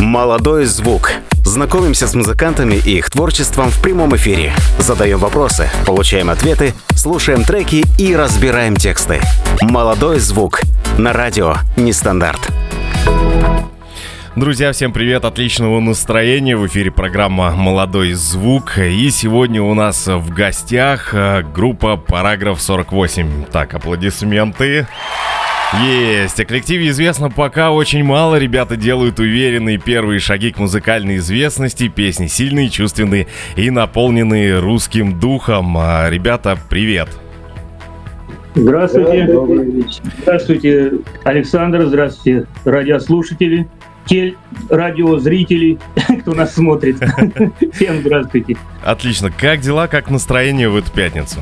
Молодой звук. Знакомимся с музыкантами и их творчеством в прямом эфире. Задаем вопросы, получаем ответы, слушаем треки и разбираем тексты. Молодой звук. На радио Нестандарт. Друзья, всем привет, отличного настроения. В эфире программа «Молодой звук». И сегодня у нас в гостях группа «Параграф 48». Так, аплодисменты. Есть. О коллективе известно пока очень мало. Ребята делают уверенные первые шаги к музыкальной известности. Песни сильные, чувственные и наполненные русским духом. Ребята, привет. Здравствуйте. Здравствуйте, Александр. Здравствуйте, радиослушатели, радиозрители, кто нас смотрит. Всем здравствуйте. Отлично. Как дела, как настроение в эту пятницу?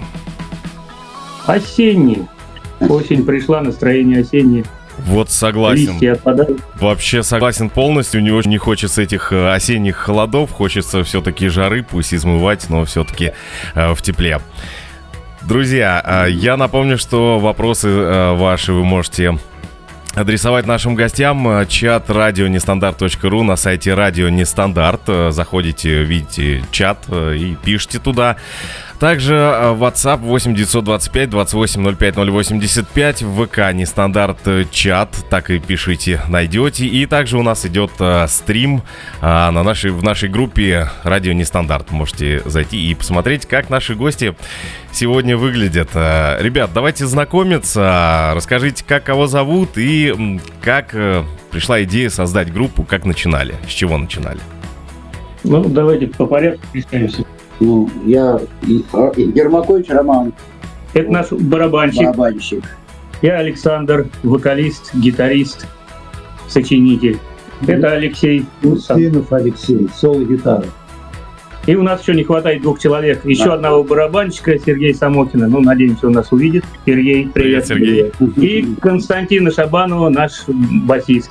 Осеннее. Осень пришла, настроение осеннее. Вот согласен. Листья отпадают. Вообще согласен полностью. Не хочется этих осенних холодов, хочется все-таки жары, пусть измывать, но все-таки в тепле. Друзья, я напомню, что вопросы ваши вы можете адресовать нашим гостям. Чат радионестандарт.ру на сайте Радио Нестандарт. Заходите, видите чат и пишите туда. Также WhatsApp 8-925-28-05-085, ВК Нестандарт чат, так и пишите, найдете. И также у нас идет стрим в нашей группе Радио Нестандарт. Можете зайти и посмотреть, как наши гости сегодня выглядят. Ребят, давайте знакомиться, расскажите, как кого зовут и как пришла идея создать группу, как начинали, с чего начинали. Ну, давайте по порядку представимся. Ну, я Гермакович Роман. Это наш барабанщик. Я Александр, вокалист, гитарист, сочинитель. Это Алексей Устинов, Алексей, соло-гитара. И у нас еще не хватает двух человек. Еще одного барабанщика, Сергея Самокина. Ну, надеемся, он нас увидит. Сергей, привет. Сергей. И Константина Шабанова, наш басист.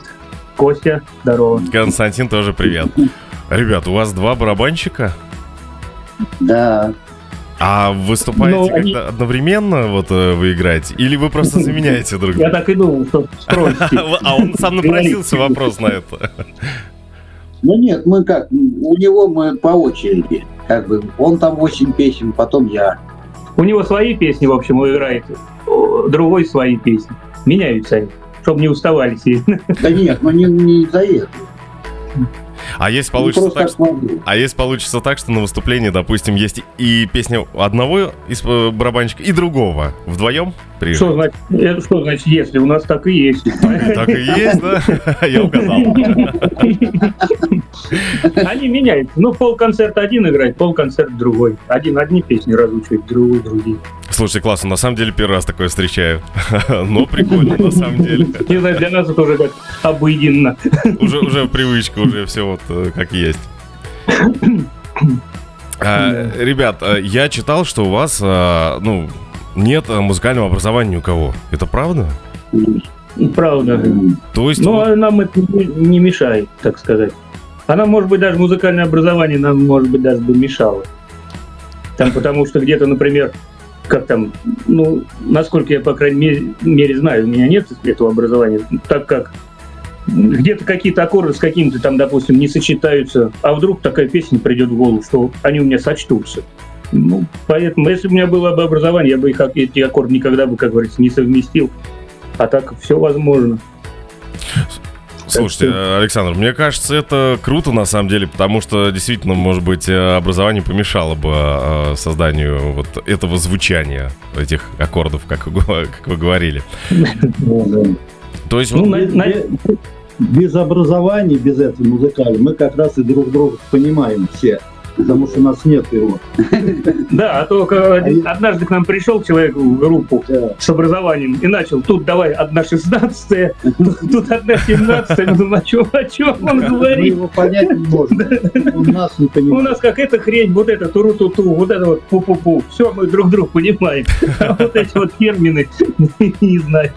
Костя, здорово. Константин, тоже привет. Ребят, у вас два барабанщика? Да. А выступаете одновременно вот вы играете? Или вы просто заменяете друг друга? Я так и думал, что спросите. А он сам напросился вопрос на это. Ну нет, мы как, у него мы по очереди. Как бы он там 8 песен, потом я. У него свои песни, в общем, вы играете. Другой свои песни. Меняются они, чтобы не уставали сильно. Да нет, ну не за это. А если получится так, что на выступлении, допустим, есть и песня одного из барабанщика, и другого вдвоем приезжают? Что значит, если? У нас так и есть. Так и есть, да? Я указал. Они меняют. Ну, полконцерта один играет, полконцерта другой. Одни песни разучивают, другие. Слушайте, классно, на самом деле первый раз такое встречаю. Но прикольно, на самом деле. Не знаю, для нас это уже как обыденно. Уже привычка, уже все вот как есть. Ребят, я читал, что у вас нет музыкального образования ни у кого. Это правда? Правда. То есть. Но нам это не мешает, так сказать. Она, может быть, даже музыкальное образование нам, может быть, даже бы мешало. Там, потому что где-то, например, насколько я, по крайней мере, знаю, у меня нет этого образования, так как где-то какие-то аккорды с какими-то там, допустим, не сочетаются, а вдруг такая песня придет в голову, что они у меня сочтутся. Ну, поэтому, если бы у меня было бы образование, я бы эти аккорды никогда бы, как говорится, не совместил. А так все возможно. Слушайте, Александр, мне кажется, это круто на самом деле, потому что действительно, может быть, образование помешало бы созданию вот этого звучания, этих аккордов, как вы говорили. То есть без образования, без этого музыкального, мы как раз и друг друга понимаем все, потому что у нас нет его. Да, а то однажды к нам пришел человек в группу с образованием и начал, тут давай 1/16, тут 1/17, мы думаем, о чем он говорит? Мы его понять не можем, он нас не понимает. У нас как эта хрень, вот это туру-ту-ту, вот это вот пу-пу-пу, все, мы друг друга понимаем, а вот эти вот термины не знаем.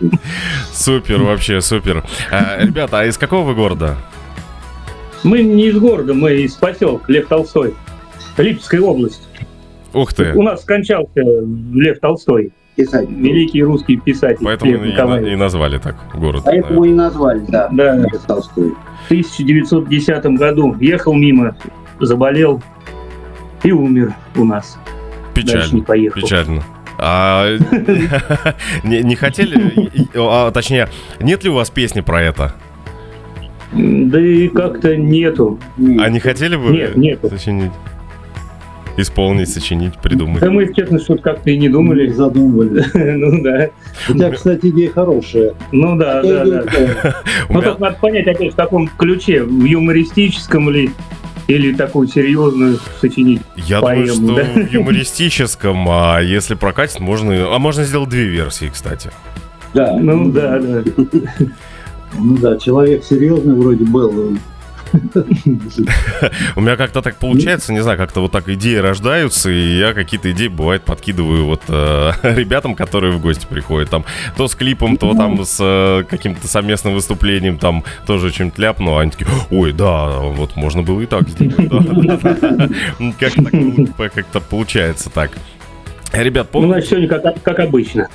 Супер, вообще супер. Ребята, а из какого вы города? Мы не из города, мы из поселка Лев Толстой, Липецкая область. Ух ты! У нас скончался Лев Толстой. писатель. Великий русский писатель. Поэтому и назвали так город. Поэтому и назвали, да. Лев Толстой. В 1910 году ехал мимо, заболел и умер у нас. Печально. Дальше не поехал. Печально. А не хотели, точнее, нет ли у вас песни про это? Да и как-то нету. А не хотели бы сочинить? Исполнить, сочинить, придумать? Да мы, честно, что-то как-то и не думали. Задумывали. Ну да. Хотя, кстати, идея хорошая. Ну да. Ну так надо понять, опять в каком ключе, в юмористическом ли, или такую серьезную сочинить поэму. Я думаю, что в юмористическом, а если прокатит, можно... А можно сделать две версии, кстати. Да. Ну да. Ну да, человек серьезный вроде был. У меня как-то так получается, не знаю, как-то вот так идеи рождаются, и я какие-то идеи, бывает, подкидываю вот ребятам, которые в гости приходят, там, то с клипом, то там с каким-то совместным выступлением, там, тоже чем-то ляпну, а они такие, ой, да, вот можно было и так сделать, да. Как-то получается так. Ребят, помните... Ну, сегодня как обычно.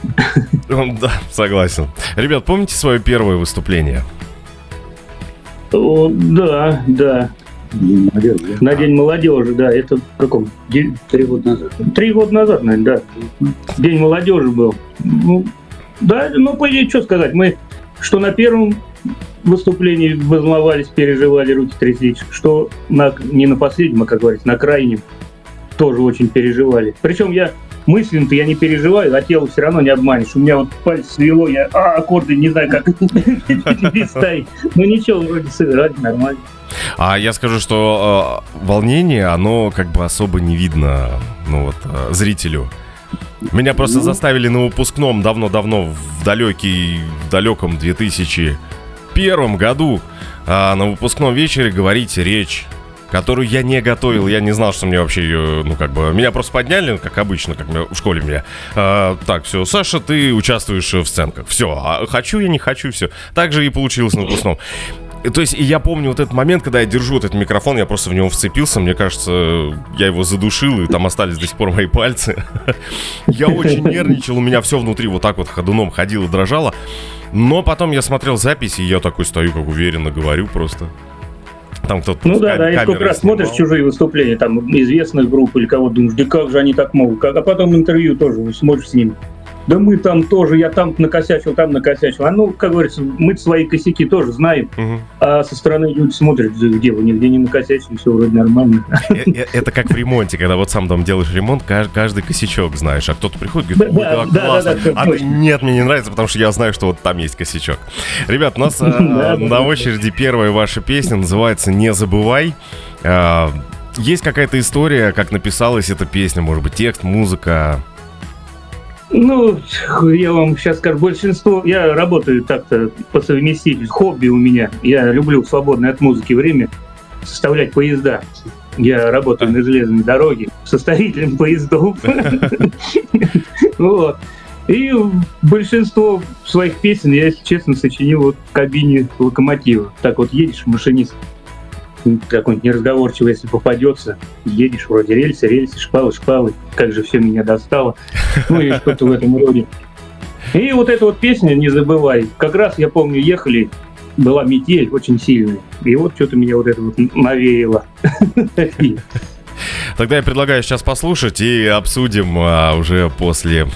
Да, согласен. Ребят, помните свое первое выступление? О, да. На День молодежи, да. Это в каком? 3 года назад. 3 года назад, наверное, да. День молодежи был. Ну, да, по идее, что сказать. Мы что на первом выступлении возмолвались, переживали, руки тряслись, что не на последнем, а, как говорится, на крайнем тоже очень переживали. Причем я мысленно-то я не переживаю, а тело все равно не обманешь. У меня вот пальцы свело, я аккорды не знаю, как переставить. Ну ничего, вроде сыграть нормально. А я скажу, что волнение, оно как бы особо не видно, зрителю. Меня просто заставили на выпускном давно-давно, в далеком 2001 году, на выпускном вечере говорить речь, которую я не готовил, я не знал, что мне вообще ее, меня просто подняли, как обычно, как в школе меня. Так, все, Саша, ты участвуешь в сценках, все, хочу я, не хочу, все. Так же и получилось на выпускном. То есть я помню вот этот момент, когда я держу этот микрофон, я просто в него вцепился, мне кажется, я его задушил, и там остались до сих пор мои пальцы. Я очень нервничал, у меня все внутри вот так вот ходуном ходило, дрожало. Но потом я смотрел записи, и я такой стою, как уверенно говорю просто. Там кто-то и сколько раз снимал. Смотришь чужие выступления, там, известных групп или кого-то, думаешь, да как же они так могут, а потом интервью тоже смотришь с ними. Да мы там тоже, я там накосячил. А как говорится, мы свои косяки тоже знаем, а со стороны люди смотрят, где вы нигде не накосячили, все вроде нормально. Это как в ремонте, когда вот сам там делаешь ремонт, каждый косячок знаешь, а кто-то приходит и говорит, классно, нет, мне не нравится, потому что я знаю, что вот там есть косячок. Ребят, у нас на очереди первая ваша песня, называется «Не забывай». Есть какая-то история, как написалась эта песня, может быть, текст, музыка? Я вам сейчас скажу, я работаю так-то по совместительству, хобби у меня, я люблю в свободное от музыки время составлять поезда. Я работаю на железной дороге составителем поездов. И большинство своих песен я, если честно, сочинил в кабине локомотива. Так вот едешь, машинист какой-нибудь неразговорчивый, если попадется, едешь вроде рельсы, шпалы, как же все меня достало, и что-то в этом роде. И вот эта песня «Не забывай», как раз, я помню, ехали, была метель очень сильная, и что-то меня навеяло. Тогда я предлагаю сейчас послушать и обсудим уже после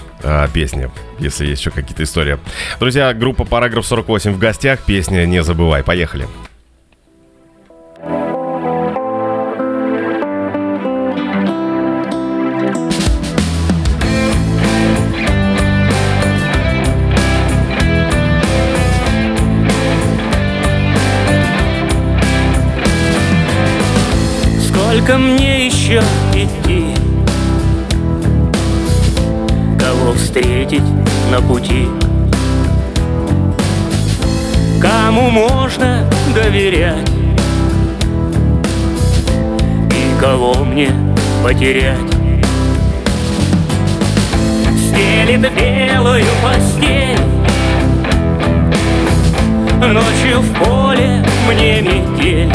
песни, если есть еще какие-то истории. Друзья, группа «Параграф 48» в гостях, песня «Не забывай». Поехали. Сколько мне еще идти? Кого встретить на пути? Кому можно доверять? И кого мне потерять? Стелит белую постель, ночью в поле мне метель.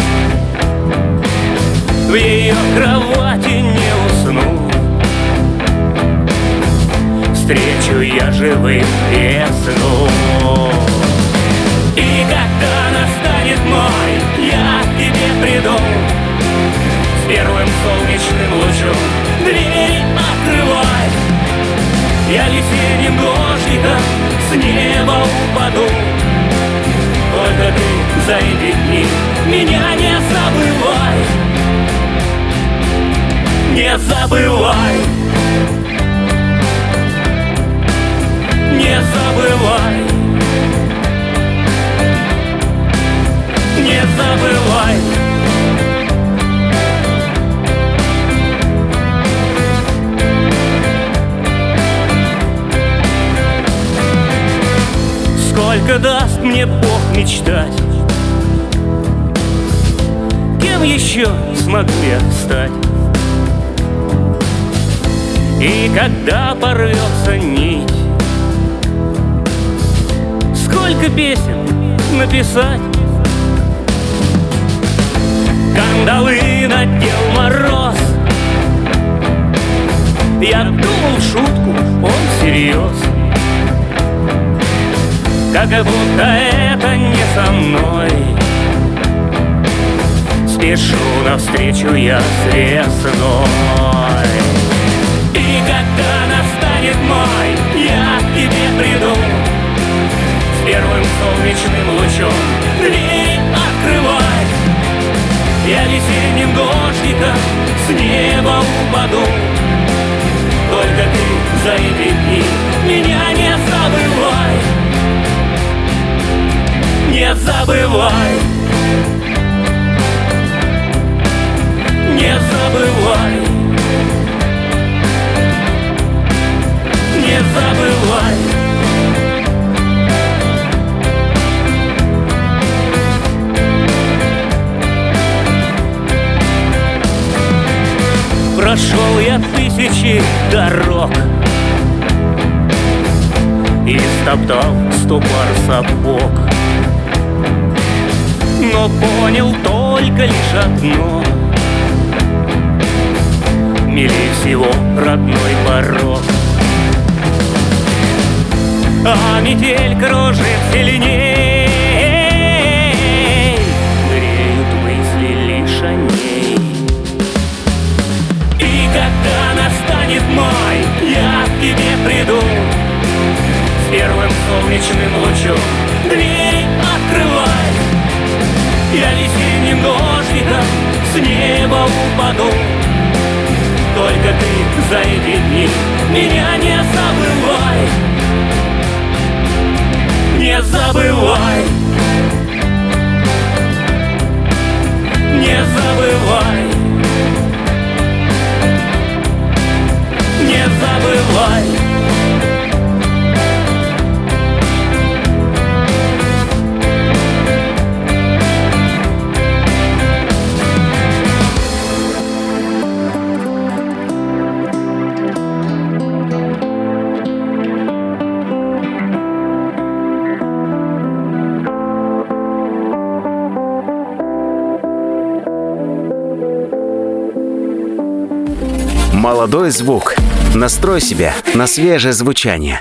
В ее кровати не усну, встречу я. я живым пресну. И когда настанет май, я к тебе приду, с первым солнечным лучом дверь открывай. Я лисеньим дождиком с неба упаду, только ты за эти дни меня не забывай. Не забывай, не забывай, не забывай. Сколько даст мне Бог мечтать, кем еще смогу я стать? И когда порвется нить, сколько песен написать? Кандалы надел мороз, я думал шутку, он всерьез, как будто это не со мной. Спешу навстречу я с весной. И когда настанет май, я к тебе приду, с первым солнечным лучом дверь открывай. Я весенним дождиком с неба упаду, только ты за эти дни меня не забывай. Не забывай, не забывай, не забывай. Прошел я тысячи дорог и стоптал 100 пар сапог, но понял только лишь одно: милей всего родной порог. А метель кружит сильней, греют мысли лишь о ней. Когда настанет май, я к тебе приду, с первым солнечным лучом дверь открывай. Я весенним дождиком с неба упаду, только ты за эти дни меня не забывай. Не забывай, не забывай, не забывай. Молодой звук. Настрой себя на свежее звучание.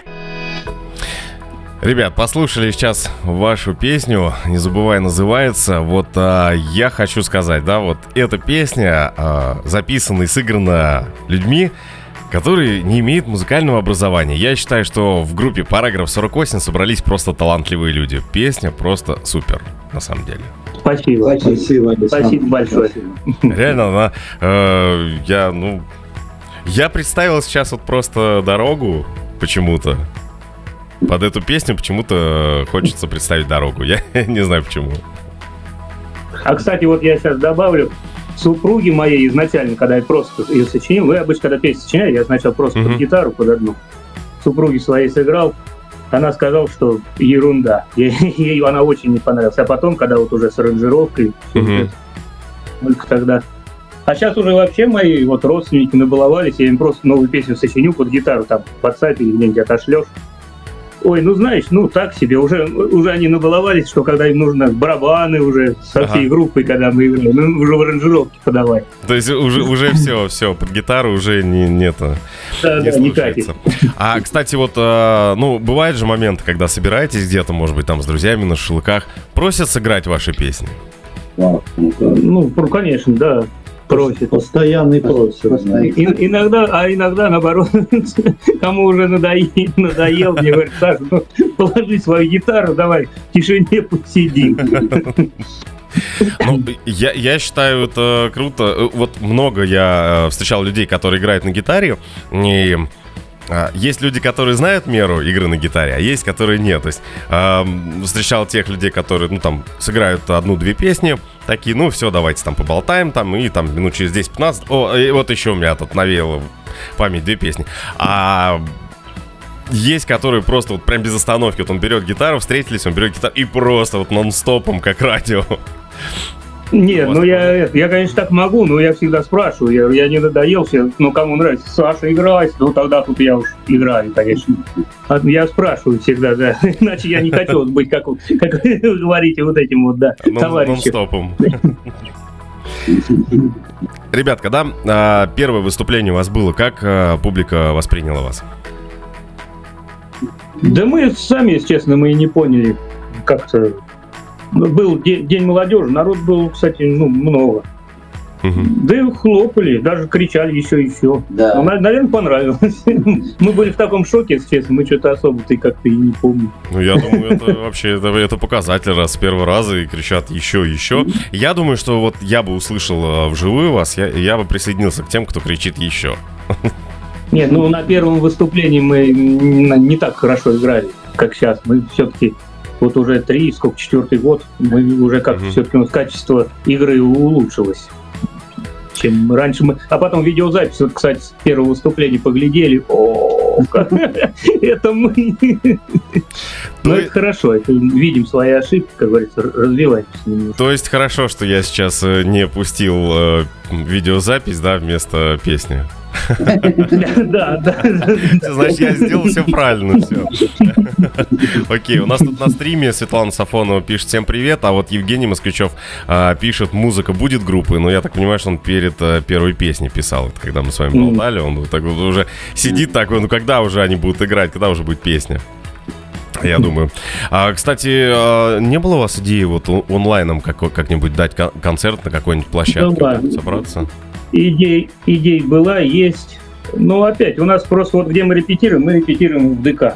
Ребят, послушали сейчас вашу песню «Не забывай» называется. Вот я хочу сказать, да, вот эта песня записана и сыграна людьми, которые не имеют музыкального образования. Я считаю, что в группе «Параграф 48» собрались просто талантливые люди. Песня просто супер, на самом деле. Спасибо. Спасибо, спасибо большое. Реально, она... Я представил сейчас вот просто дорогу почему-то. Под эту песню почему-то хочется представить дорогу. Я не знаю почему. А, кстати, вот я сейчас добавлю. Супруги моей изначально, когда я просто ее сочинил, я обычно, когда песню сочиняю, я сначала просто под гитару под одну. Супруги своей сыграл. Она сказала, что ерунда. Ей она очень не понравилась. А потом, когда вот уже с аранжировкой, только тогда... А сейчас уже вообще мои вот родственники набаловались, я им просто новую песню сочиню под гитару, там, под сайт или где-нибудь отошлёшь. ой, ну знаешь, ну так себе, уже они набаловались, что когда им нужно барабаны уже со всей группой, когда мы играем, ну, уже в аранжировке подавай. То есть уже все, под гитару уже не слушается. А, кстати, вот, ну, бывают же моменты, когда собираетесь где-то, может быть, там с друзьями на шашлыках, просят сыграть ваши песни? Ну, конечно, да. Просит. Постоянный просит. Иногда, наоборот, кому уже надоел, мне говорят, Саша, ну, положи свою гитару, давай в тишине посиди. Ну, я считаю, это круто. Вот много я встречал людей, которые играют на гитаре, и... Есть люди, которые знают меру игры на гитаре, а есть, которые нет. То есть встречал тех людей, которые, ну, там, сыграют одну-две песни, такие, ну, все, давайте там поболтаем, там, и там минут через 10-15, и вот еще у меня тут навеяло память 2 песни. А есть, которые просто вот прям без остановки, вот он берет гитару, встретились, он берет гитару, и просто вот нон-стопом, как радио. Нет, ну я, конечно, так могу, но я всегда спрашиваю, я не надоелся, ну кому нравится, Саша, играть, ну тогда тут я уж играю, конечно. Я спрашиваю всегда, да, иначе я не хотел быть, как вы говорите, вот этим вот, да, товарищем. Ребят, когда первое выступление у вас было, как публика восприняла вас? Да мы сами, если честно, мы и не поняли как-то. Был день молодежи, народ был, кстати, ну, много. Да и хлопали, даже кричали еще. Да. Наверное, понравилось. Мы были в таком шоке, если честно, мы что-то особо-то и как-то и не помним. Ну, я думаю, это вообще это показатель, раз с первого раза и кричат еще. Я думаю, что вот я бы услышал вживую вас, я бы присоединился к тем, кто кричит еще. Нет, ну на первом выступлении мы не так хорошо играли, как сейчас. Мы все-таки... Вот уже 4-й год, мы уже как-то все-таки качество игры улучшилось, чем раньше мы. А потом видеозапись, вот, кстати, с первого выступления поглядели. О, это мы. Ну, это хорошо, видим свои ошибки, как говорится, развиваемся немножко. То есть хорошо, что я сейчас не пустил видеозапись, да, вместо песни. Да. Значит, я сделал все правильно. Окей, у нас тут на стриме Светлана Сафонова пишет: всем привет, а вот Евгений Москвичев пишет: музыка будет группы, но я так понимаю, что он перед первой песней писал. Это когда мы с вами болтали, он так вот уже сидит такой, ну когда уже они будут играть, когда уже будет песня? Я думаю. Кстати, не было у вас идеи вот онлайном как-нибудь дать концерт на какой-нибудь площадке, собраться? Идей была, есть. Но опять, у нас просто вот где мы репетируем в ДК.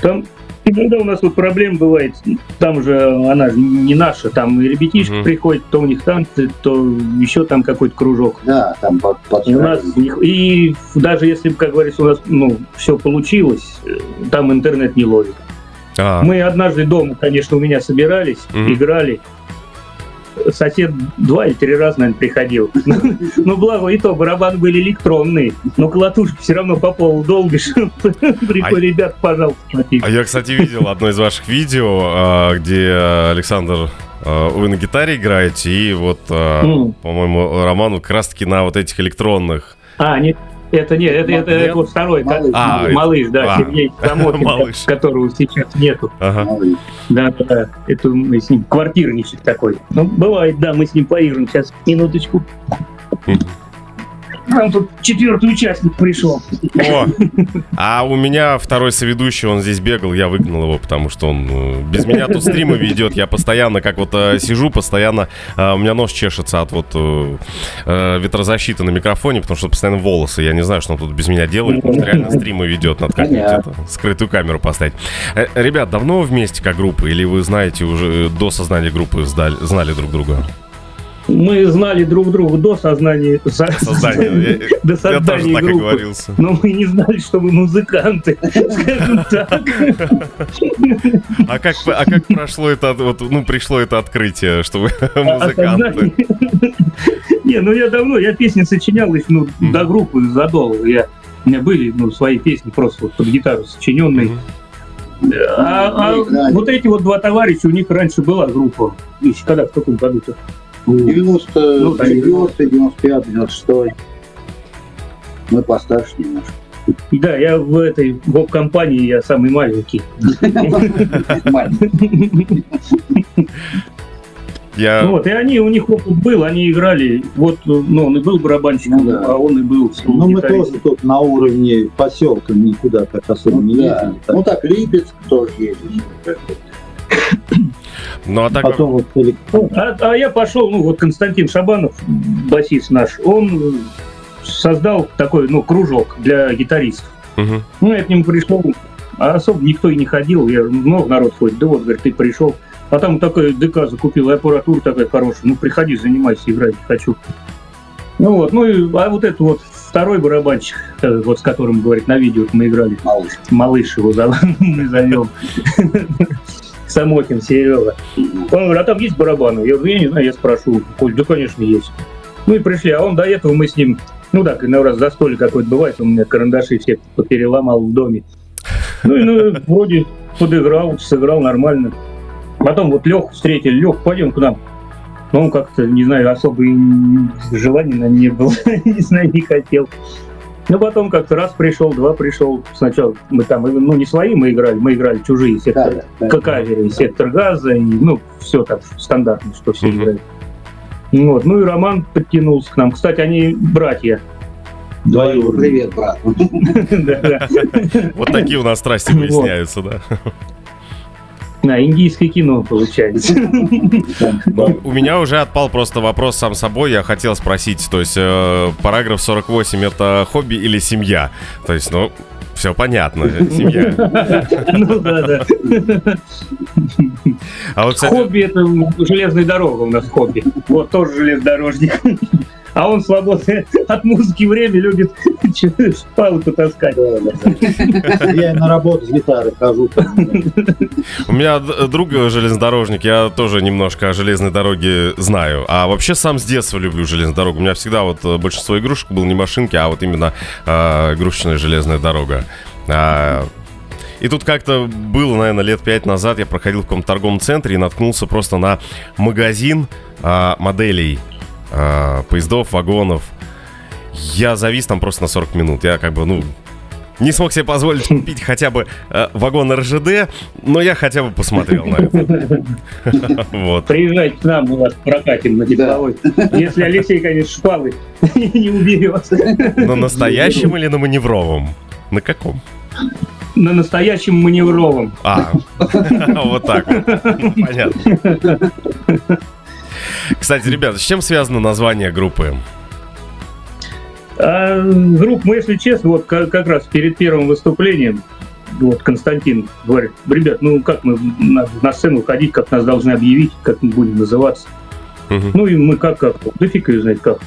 Там иногда у нас вот проблем бывает. Там же она же не наша. Там и ребятишки приходят, то у них танцы, то еще там какой-то кружок. Да, там и у нас, и даже если, как говорится, у нас ну, все получилось, там интернет не ловит. Мы однажды дома, конечно, у меня собирались, играли. Сосед 2 или 3 раза, наверное, приходил. Но благо и то, барабаны были электронные. Но колотушки все равно по полу долбишь. Ребят, пожалуйста, смотрите. А я, кстати, видел одно из ваших видео, где Александр, вы на гитаре играете. И вот, по-моему, Роман как раз-таки на вот этих электронных. Нет. Это нет, это вот второй малыш, да, Сергей Самокина, которого сейчас нету. Да, это мы с ним квартирничек такой. Ну, бывает, да, мы с ним поиграем. Сейчас, минуточку. Нам тут 4-й участник пришел. О, а у меня второй соведущий, он здесь бегал, я выгнал его, потому что он без меня тут стримы ведет. Я постоянно, как вот сижу, постоянно у меня нос чешется от вот ветрозащиты на микрофоне, потому что постоянно волосы. Я не знаю, что он тут без меня делает, потому что реально стримы ведет. Надо как-нибудь скрытую камеру поставить. Ребят, давно вместе как группа? Или вы знаете уже до создания группы знали друг друга? Мы знали друг друга до сознания, до создания группы, но мы не знали, что мы музыканты, скажем так. А как прошло это, вот, ну, пришло это открытие, что вы музыканты? Не, ну я песни сочинял их, ну, до группы задолго. У меня были, ну, свои песни просто вот под гитару сочиненные. А вот эти вот 2 товарища, у них раньше была группа, еще когда, в каком году-то? 94-й, 95-й, 96-й. Мы постарше немножко. Да, я в этой гоп-компании я самый маленький. Вот, и они, у них опыт был, они играли, вот, ну, он и был барабанщиком, а он и был. Ну, мы тоже тут на уровне поселка никуда так особо не ездили. Ну, так, Липецк тоже ездили. Ну, а так... Потом вот Электрон. А я пошел, ну, вот Константин Шабанов, басист наш, он создал такой, ну, кружок для гитаристов. Угу. Ну, я к нему пришел, а особо никто и не ходил, я много народ ходит, да вот, говорит, ты пришел. А там такой ДК закупил, и аппаратура такая хорошая, ну, приходи, занимайся, играть не хочу. Ну, вот, ну, и, а вот это вот второй барабанщик, вот с которым, говорит, на видео мы играли. Малыш. Малыш его назовем. Самокин, Серега. Он говорит, а там есть барабаны? Я говорю, я не знаю, я спрошу. Коль, да, конечно, есть. Ну и пришли, а он до этого мы с ним, ну так, иногда раз застолье какое-то бывает, у меня карандаши все переломал в доме. Ну и ну, вроде подыграл, сыграл нормально. Потом вот Леху встретили, Лех, пойдем к нам. Ну он как-то, не знаю, особо и желания на не было, не знаю, не хотел. Ну, потом как-то раз пришел, два пришел. Сначала мы там, ну, не свои мы играли, чужие секторы, каверы, Сектор Газа, и, ну, все так стандартно, что все играют. Вот. Ну, и Роман подтянулся к нам. Кстати, они братья. Двоюродные. Привет, брат. Вот такие у нас страсти выясняются, да. На индийское кино получается. У меня уже отпал просто вопрос сам собой. Я хотел спросить, то есть параграф 48 это хобби или семья? То есть, ну, все понятно, семья. Ну да, да. Хобби это железная дорога у нас хобби. Вот тоже железнодорожник. А он свободное от музыки время любит палку таскать. Я на работу с гитарой хожу. У меня друг железнодорожник, я тоже немножко о железной дороге знаю. А вообще сам с детства люблю железную дорогу. У меня всегда вот большинство игрушек было не машинки, а вот именно игрушечная железная дорога. И тут как-то было, наверное, 5 лет назад я проходил в каком-то торговом центре и наткнулся просто на магазин моделей. Поездов, вагонов. Я завис там просто на 40 минут. Я как бы, ну, не смог себе позволить купить хотя бы вагон РЖД, но я хотя бы посмотрел на это. Вот. Приезжайте к нам, мы вас прокатим на тепловой. Если Алексей, конечно, шпалы не уберется. На настоящем или на маневровом? На каком? На настоящем маневровом. А, вот так вот. Понятно. Кстати, ребята, с чем связано название группы? Группа, если честно, вот как раз перед первым выступлением вот Константин говорит, ребят, ну как мы на сцену ходить, как нас должны объявить, как мы будем называться. Угу. Ну и мы как, да фиг ее знает как.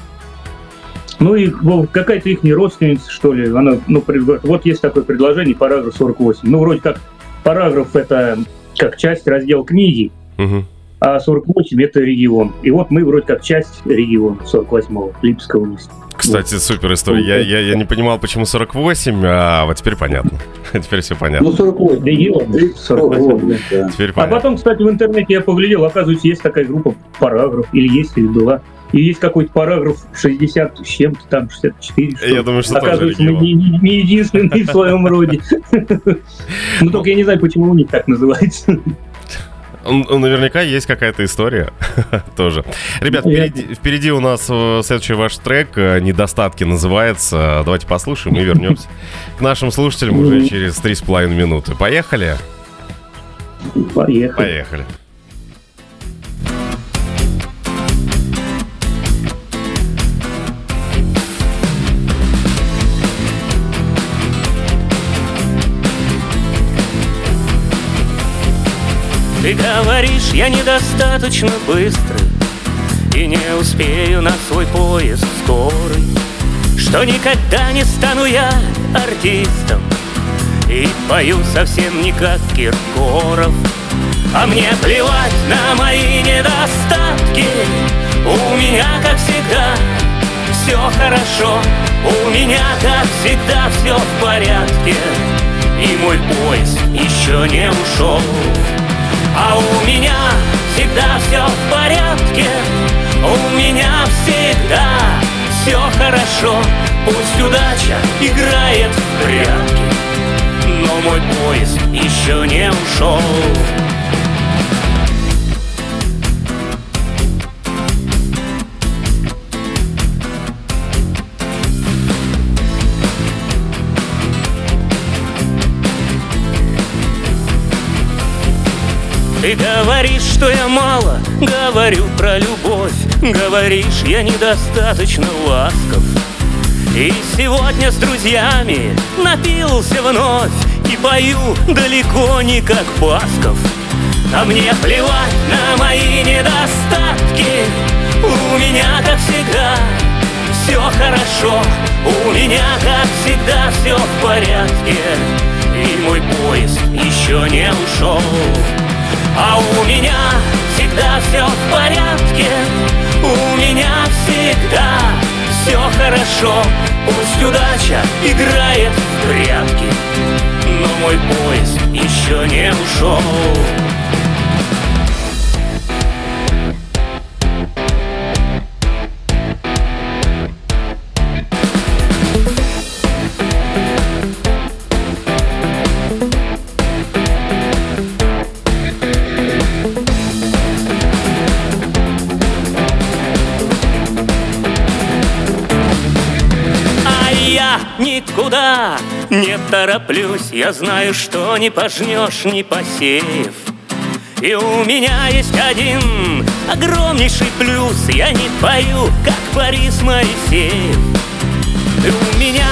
Ну и вот, какая-то их не родственница, что ли, она, ну, говорит, вот есть такое предложение, параграф 48. Ну вроде как параграф это как часть раздела книги. Угу. А 48 это регион. И вот мы вроде как часть региона 48-го, Липецкого места. Кстати, супер история. Я не понимал, почему 48, а вот теперь понятно. Теперь все понятно. Ну, 48, регион, 48. Теперь понятно. А потом, кстати, в интернете я поглядел, оказывается, есть такая группа параграф, или есть, или была. И есть какой-то параграф 60 с чем-то, там 64, что-то. Я думаю, что оказывается, тоже мы не единственные в своем роде. Ну, только я не знаю, почему у них так называется. Наверняка есть какая-то история тоже. Ребят, впереди у нас следующий ваш трек «Недостатки» называется. Давайте послушаем и вернемся к нашим слушателям уже через 3,5 минуты. Поехали? Поехали. Ты говоришь, я недостаточно быстрый и не успею на свой поезд скорый, что никогда не стану я артистом и пою совсем не как Киркоров. А мне плевать на мои недостатки, у меня, как всегда, все хорошо, у меня, как всегда, все в порядке, и мой поезд еще не ушел. А у меня всегда все в порядке, у меня всегда все хорошо, пусть удача играет в прятки, но мой поезд еще не ушел. Ты говоришь, что я мало говорю про любовь, говоришь, я недостаточно ласков. И сегодня с друзьями напился вновь и пою далеко не как Басков. А мне плевать на мои недостатки, у меня, как всегда, все хорошо, у меня, как всегда, все в порядке, и мой поезд еще не ушел. А у меня всегда все в порядке, у меня всегда все хорошо, пусть удача играет в прятки, но мой поезд еще не ушел. Никуда не тороплюсь, я знаю, что не пожнешь, не посеяв. И у меня есть один огромнейший плюс, я не пою, как Борис Моисеев. И у меня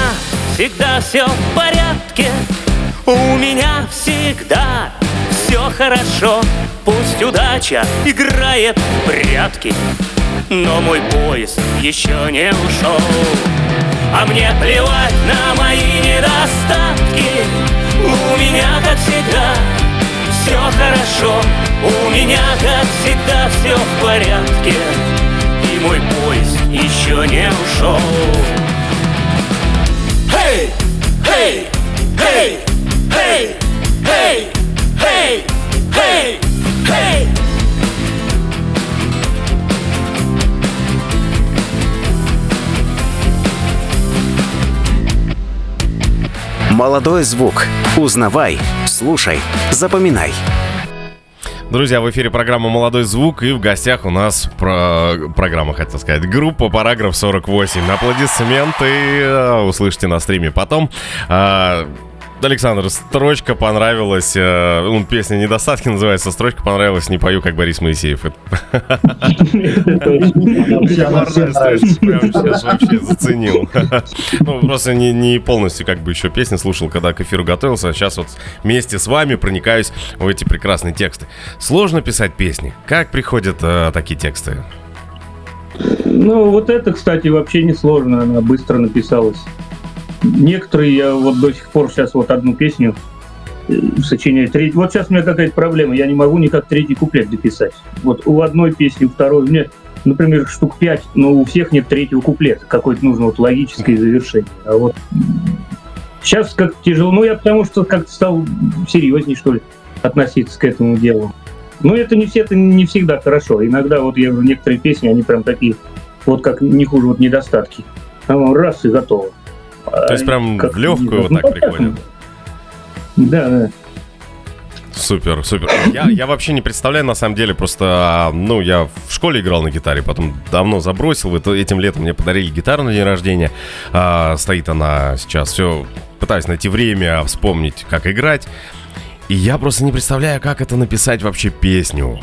всегда все в порядке, у меня всегда все хорошо, пусть удача играет в прятки, но мой поезд еще не ушел. А мне плевать на мои недостатки, у меня, как всегда, все хорошо, у меня, как всегда, все в порядке, и мой поезд еще не ушел. Hey, hey, hey, hey, hey, hey, hey, hey. Молодой звук. Узнавай, слушай, запоминай. Друзья, в эфире программа «Молодой звук», и в гостях у нас программа, хотел сказать, группа «Параграф 48». Аплодисменты услышите на стриме потом. Александр, строчка понравилась, песня «Недостатки» называется, строчка понравилась, не пою, как Борис Моисеев. Сейчас вообще заценил. Просто не полностью как бы еще песни слушал, когда к эфиру готовился, а сейчас вот вместе с вами проникаюсь в эти прекрасные тексты. Сложно писать песни? Как приходят такие тексты? Вот это, кстати, вообще не сложно, она быстро написалась. Некоторые, я вот до сих пор сейчас вот одну песню сочиняю. Вот сейчас у меня какая-то проблема, я не могу никак третий куплет дописать. Вот у одной песни, у второй, у меня, например, штук 5, но у всех нет третьего куплета. Какое-то нужно вот логическое завершение. А вот сейчас как-то тяжело, я потому что как-то стал серьезнее, что ли, относиться к этому делу. Это не всегда хорошо. Иногда вот я некоторые песни, они прям такие, вот как не хуже, вот недостатки. Там раз и готово. То есть прям в легкую вот так приходит. Да. Супер. Я вообще не представляю, на самом деле, просто, я в школе играл на гитаре, потом давно забросил, этим летом мне подарили гитару на день рождения, стоит она сейчас, все, пытаюсь найти время, вспомнить, как играть, и я просто не представляю, как это написать вообще песню.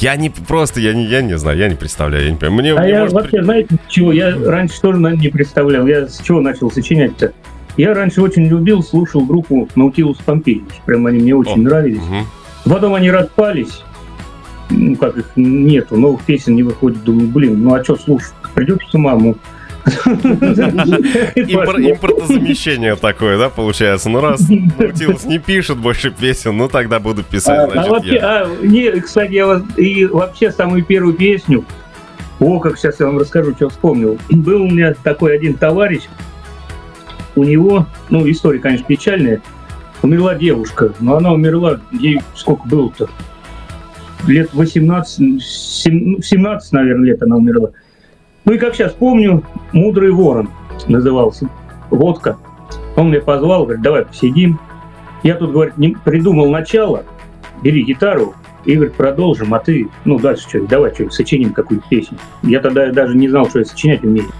Я не представляю. Знаете, чего? Я раньше тоже не представлял. Я с чего начал сочинять-то? Я раньше очень любил, слушал группу «Наутилус Помпилиус». Прям они мне очень нравились. Угу. Потом они распались. Как их нету, новых песен не выходит. Думаю, а что слушать? Придется маму. Импортозамещение такое, да, получается? Раз Наутилус не пишет больше песен, тогда буду писать, кстати, я вообще самую первую песню, как сейчас я вам расскажу, что вспомнил. Был у меня такой один товарищ, у него, история, конечно, печальная, умерла девушка, но она умерла, ей сколько было-то? Лет 18, 17, наверное, лет она умерла. Ну и как сейчас помню, «Мудрый ворон» назывался, водка. Он меня позвал, говорит, давай посидим. Я тут, говорит, придумал начало, бери гитару и, говорит, продолжим, а ты, ну, дальше что-нибудь, давай что-нибудь, сочиним какую-нибудь песню. Я тогда даже не знал, что я сочинять умею.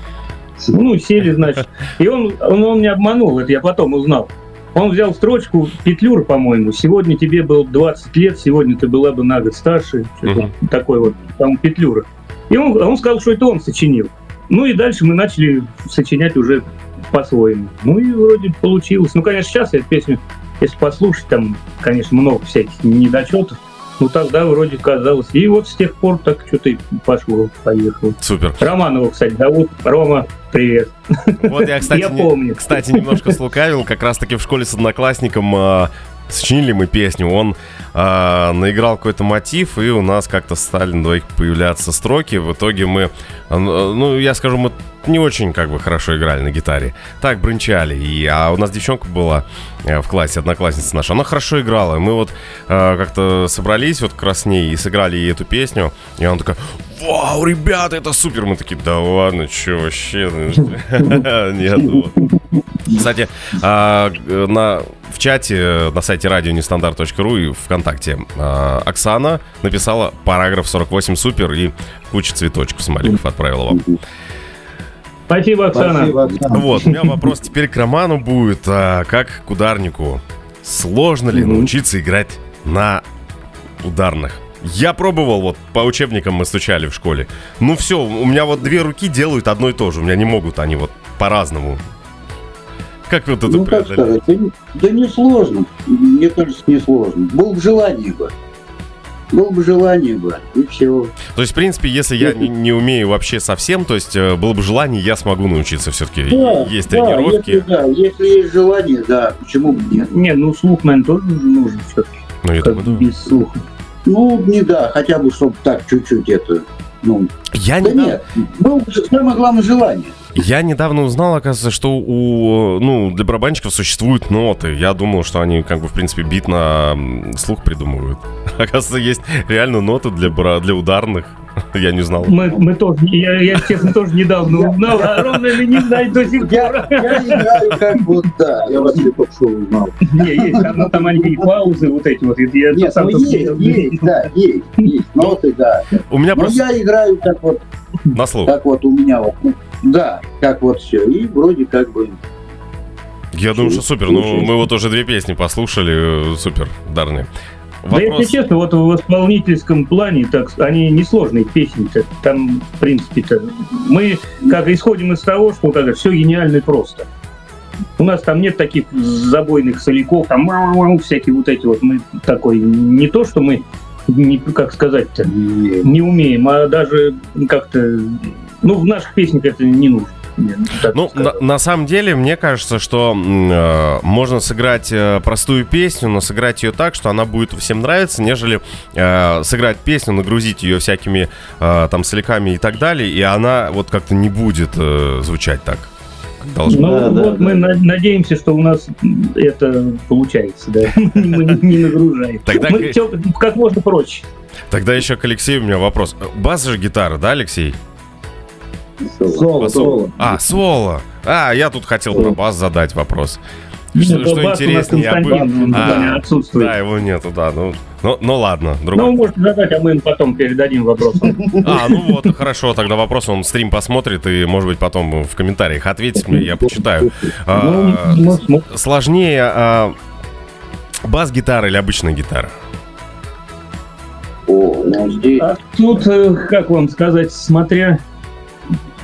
Ну, сели, значит. И он меня обманул, это я потом узнал. Он взял строчку Петлюра, по-моему, «Сегодня тебе было 20 лет, сегодня ты была бы на год старше», что-то такое вот, там Петлюра. И он сказал, что это он сочинил. Ну и дальше мы начали сочинять уже по-своему. Ну и вроде получилось. Ну, конечно, сейчас эту песню, если послушать, там, конечно, много всяких недочетов. Ну, тогда вроде казалось. И вот с тех пор так что-то и пошло, поехало. Супер. Романова, кстати, зовут. Рома, привет. Вот я, кстати, я помню. Кстати, немножко слукавил. Как раз-таки в школе с одноклассником сочинили мы песню. Он наиграл какой-то мотив, и у нас как-то стали на двоих появляться строки. В итоге мы, ну, я скажу, мы не очень как бы хорошо играли на гитаре. Так, брынчали. А у нас девчонка была в классе, одноклассница наша. Она хорошо играла. И мы вот как-то собрались вот как раз с ней и сыграли ей эту песню. И она такая... Вау, ребята, это супер! Мы такие, да ладно, чё вообще? Нет, вот. Кстати, в чате на сайте радионестандарт.ру и ВКонтакте Оксана написала «Параграф 48 супер» и куча цветочков смайликов отправила вам. Спасибо, Оксана. Спасибо, Оксана. Вот, у меня вопрос теперь к Роману будет. Как к ударнику, сложно ли научиться играть на ударных? Я пробовал, вот по учебникам мы стучали в школе. Ну все, у меня вот две руки делают одно и то же. У меня не могут они вот по-разному. Как вот это преодолеть? Да не сложно. Мне кажется, не сложно. Было бы желание бы, и все. То есть, в принципе, если я не умею вообще совсем, то есть, было бы желание, я смогу научиться все-таки. Да, есть тренировки. Если есть желание, да, почему бы нет? Не, ну слух, наверное, тоже нужен все-таки. Ну, я думаю, да. Без слуха. Ну, не да, хотя бы, чтобы так чуть-чуть это... Ну, я да недавно... нет, было самое главное желание. Я недавно узнал, оказывается, что для барабанщиков существуют ноты. Я думал, что они, как бы, в принципе, бит на слух придумывают. Оказывается, есть реально ноты для ударных. Я не знал. Мы тоже, я честно, тоже недавно узнал, а Рома не знает до сих пор. Я не знаю, как вот, да, я вообще только что узнал. Есть, там они паузы вот эти вот. Нет, ну есть, ноты, да. У меня просто... я играю так вот. На слух. Так вот у меня вот. Да, как вот все, и вроде как бы... Я думаю, что супер, ну мы вот уже две песни послушали, супер, ударные. Вопрос... Да, если честно, вот в исполнительском плане так, они несложные песни-то. Там, в принципе-то, мы как исходим из того, что как, все гениально и просто. У нас там нет таких забойных соляков, там всякие вот эти вот. Мы такой, не то, что мы, не, как сказать-то, не умеем, а даже как-то... Ну, в наших песнях это не нужно. Ну, на самом деле, мне кажется, что можно сыграть простую песню, но сыграть ее так, что она будет всем нравиться, нежели сыграть песню, нагрузить ее всякими там соляками и так далее, и она вот как-то не будет звучать так. Ну, вот мы надеемся, что у нас это получается, да. Мы не нагружаем. Мы как можно проще. Тогда еще к Алексею у меня вопрос. Бас же гитара, да, Алексей? Соло. Соло. Я тут хотел про бас задать вопрос. Что интереснее, отсутствует. Да, его нету, да. Ну ладно, другой. Ну, можете задать, а мы им потом передадим вопрос. Ну вот, хорошо, тогда вопрос, он стрим посмотрит и, может быть, потом в комментариях ответит мне, я почитаю. Сложнее бас-гитара или обычная гитара? Тут, как вам сказать, смотря...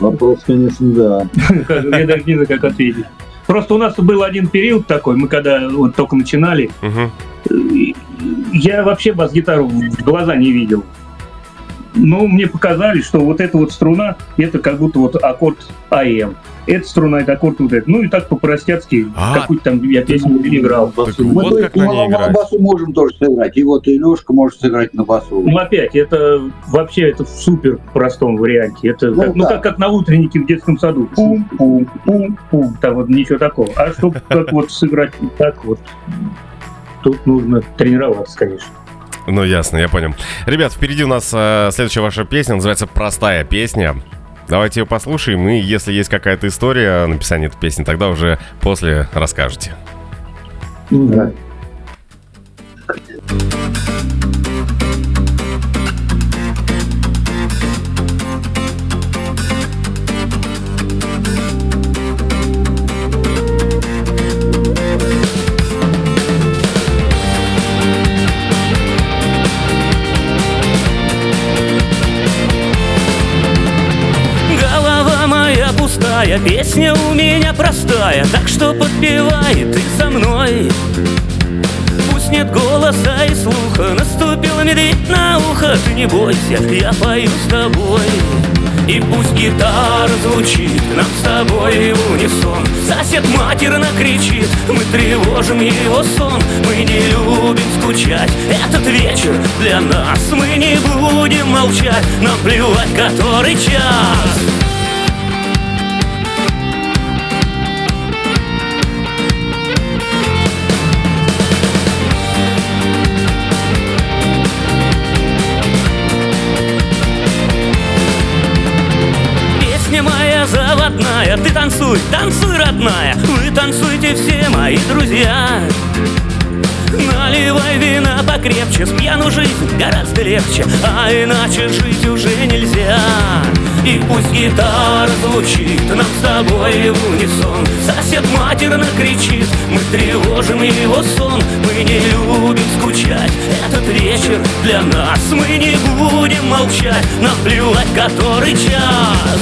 Вопрос, конечно, да. Я даже не знаю, как ответить. Просто у нас был один период такой, мы когда вот только начинали, я вообще бас-гитару в глаза не видел. Но мне показали, что вот эта вот струна, это как будто вот аккорд АМ. Эта струна, это аккорд вот этот. Ну и так по-простецки, какую-то там я песню играл. Мы на басу можем тоже сыграть. И вот и Лёшка может сыграть на басу. Ну опять, это вообще это в супер простом варианте. Это как на утреннике в детском саду. Пум-пум-пум-пум. Там вот ничего такого. А чтобы как вот сыграть так вот, тут нужно тренироваться, конечно. Ну, ясно, я понял. Ребят, впереди у нас следующая ваша песня, называется «Простая песня». Давайте ее послушаем, и если есть какая-то история о написании этой песни, тогда уже после расскажете. Да. Песня у меня простая, так что подпевай ты со мной. Пусть нет голоса и слуха, наступил медведь на ухо. Ты не бойся, я пою с тобой. И пусть гитара звучит нам с тобой в унисон. Сосед матерно кричит, мы тревожим его сон. Мы не любим скучать, этот вечер для нас. Мы не будем молчать, нам плевать, который час. Заводная, ты танцуй, танцуй, родная, вы танцуйте все мои друзья. Наливай вина покрепче, с пьяну жизнь гораздо легче, а иначе жить уже нельзя. И пусть гитара звучит нам с тобой в унисон. Сосед матерно кричит, мы тревожим его сон. Мы не любим скучать, этот вечер для нас. Мы не будем молчать, нам плевать, который час.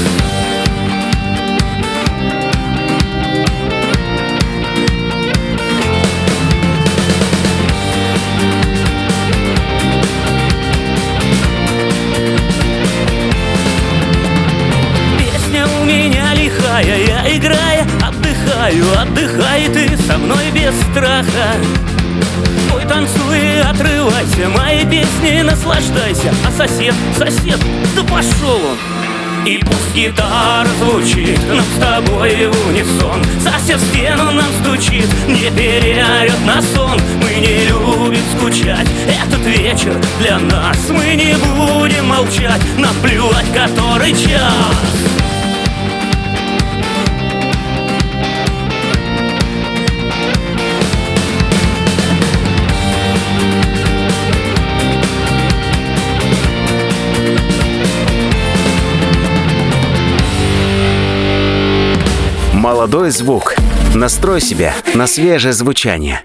Я играя, отдыхаю, отдыхай ты со мной без страха. Ой, танцуй, отрывайся, мои песни наслаждайся. А сосед, сосед, да пошел он. И пусть гитара звучит нам с тобой в унисон. Сосед в стену нам стучит, не переорет на сон. Мы не любим скучать, этот вечер для нас. Мы не будем молчать, нам плевать, который час. «Молодой звук». Настрой себя на свежее звучание.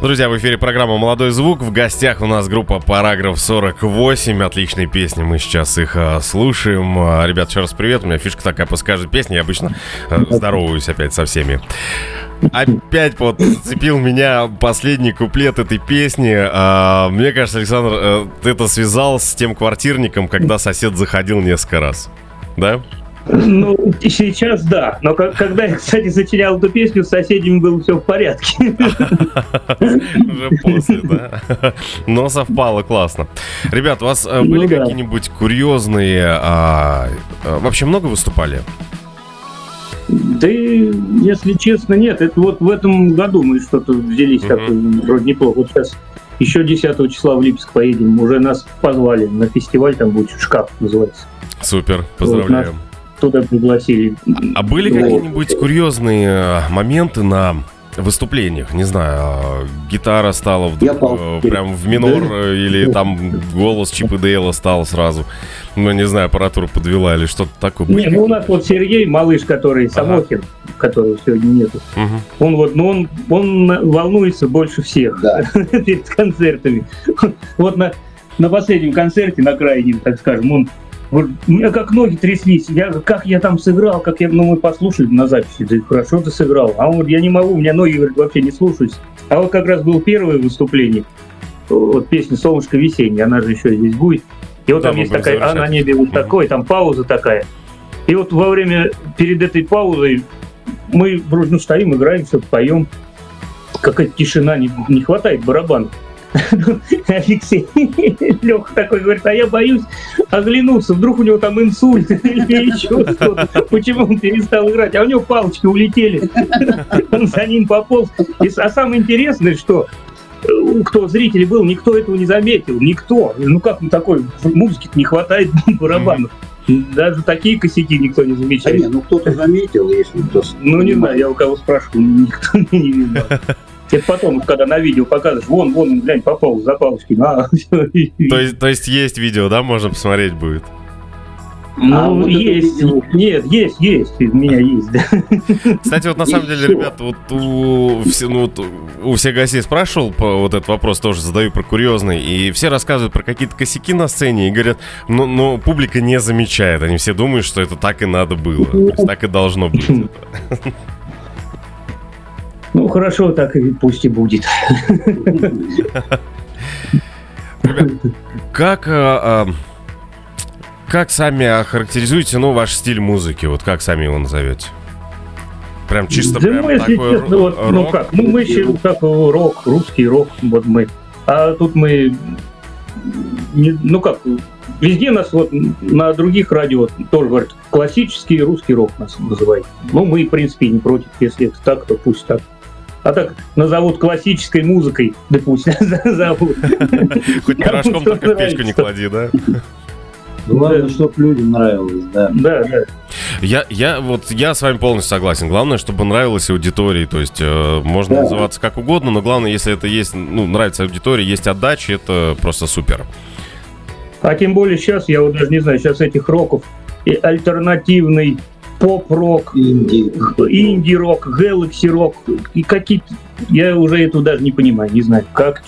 Друзья, в эфире программа «Молодой звук». В гостях у нас группа «Параграф 48». Отличные песни, мы сейчас их слушаем. Ребят, еще раз привет. У меня фишка такая, пусть каждая песня. Я обычно здороваюсь опять со всеми. Опять вот зацепил меня последний куплет этой песни. Мне кажется, Александр, ты это связал с тем квартирником, когда сосед заходил несколько раз. Да? Ну, сейчас да, но когда я, кстати, сочинял эту песню, с соседями было все в порядке. Уже после, да? Но совпало классно. Ребят, у вас были какие-нибудь курьезные... Вообще много выступали? Да, если честно, нет. Это вот в этом году мы что-то взялись как-то вроде неплохо. Вот сейчас еще 10 числа в Липецк поедем. Уже нас позвали на фестиваль, там будет «Шкаф» называется. Супер, поздравляем. Туда пригласили. А были какие-нибудь курьезные моменты на выступлениях? Не знаю, гитара стала вдруг прям в минор, да? Или там голос Чипа Дейла стал сразу. Ну, не знаю, аппаратура подвела или что-то такое. Не, ну у нас вот Сергей, малыш, который Самокин, которого сегодня нету, он вот, ну он волнуется больше всех перед концертами. Вот на последнем концерте, на крайнем, так скажем, он... У меня как ноги тряслись, как я там сыграл, мы послушали на записи, да хорошо ты сыграл. А он говорит, я не могу, у меня ноги, говорит, вообще не слушаются. А вот как раз было первое выступление, вот песня «Солнышко весеннее», она же еще здесь будет. И вот да, там есть такая, а на небе вот такой, там пауза такая. И вот во время, перед этой паузой, мы дружно стоим, играем, все поем. Какая-то тишина, не хватает барабанов. Алексей, Леха такой говорит, а я боюсь оглянуться, вдруг у него там инсульт или еще что-то. Почему он перестал играть? А у него палочки улетели. Он за ним пополз. А самое интересное, что кто зритель был, никто этого не заметил. Никто. Ну как на такой музыке-то не хватает барабанов. Даже такие косяки никто не замечает. А нет, ну кто-то заметил, если кто-то... Ну не знаю, я у кого спрашиваю, никто не видел. Это потом, когда на видео показываешь, вон, глянь, попал за палочки. То есть есть видео, да, можно посмотреть будет? Ну, есть. Нет, есть. У меня есть, да. Кстати, вот на самом деле, ребят, вот у всех гостей спрашивал вот этот вопрос, тоже задаю про курьезный. И все рассказывают про какие-то косяки на сцене и говорят, но публика не замечает. Они все думают, что это так и надо было. То есть так и должно быть. Ну, хорошо, так и пусть и будет. Ребят, как сами охарактеризуете, ваш стиль музыки? Вот как сами его назовете? Прям чисто, да, прям мы, такой честно, рок? Мы еще как рок, русский рок, вот мы. А тут мы, везде нас вот на других радио тоже говорят, классический русский рок нас называют. Мы, в принципе, не против, если это так, то пусть так. А так назовут классической музыкой, да пусть назовут. Хоть пирожком только в печку не клади, да? Главное, чтобы людям нравилось, да. Да. Я с вами полностью согласен. Главное, чтобы нравилось аудитории. То есть можно называться как угодно, но главное, если это есть, нравится аудитории, есть отдача, это просто супер. А тем более сейчас, я вот даже не знаю, сейчас этих роков, и альтернативный поп-рок, инди-рок, гэлакси-рок, и какие-то, я уже этого даже не понимаю, не знаю, как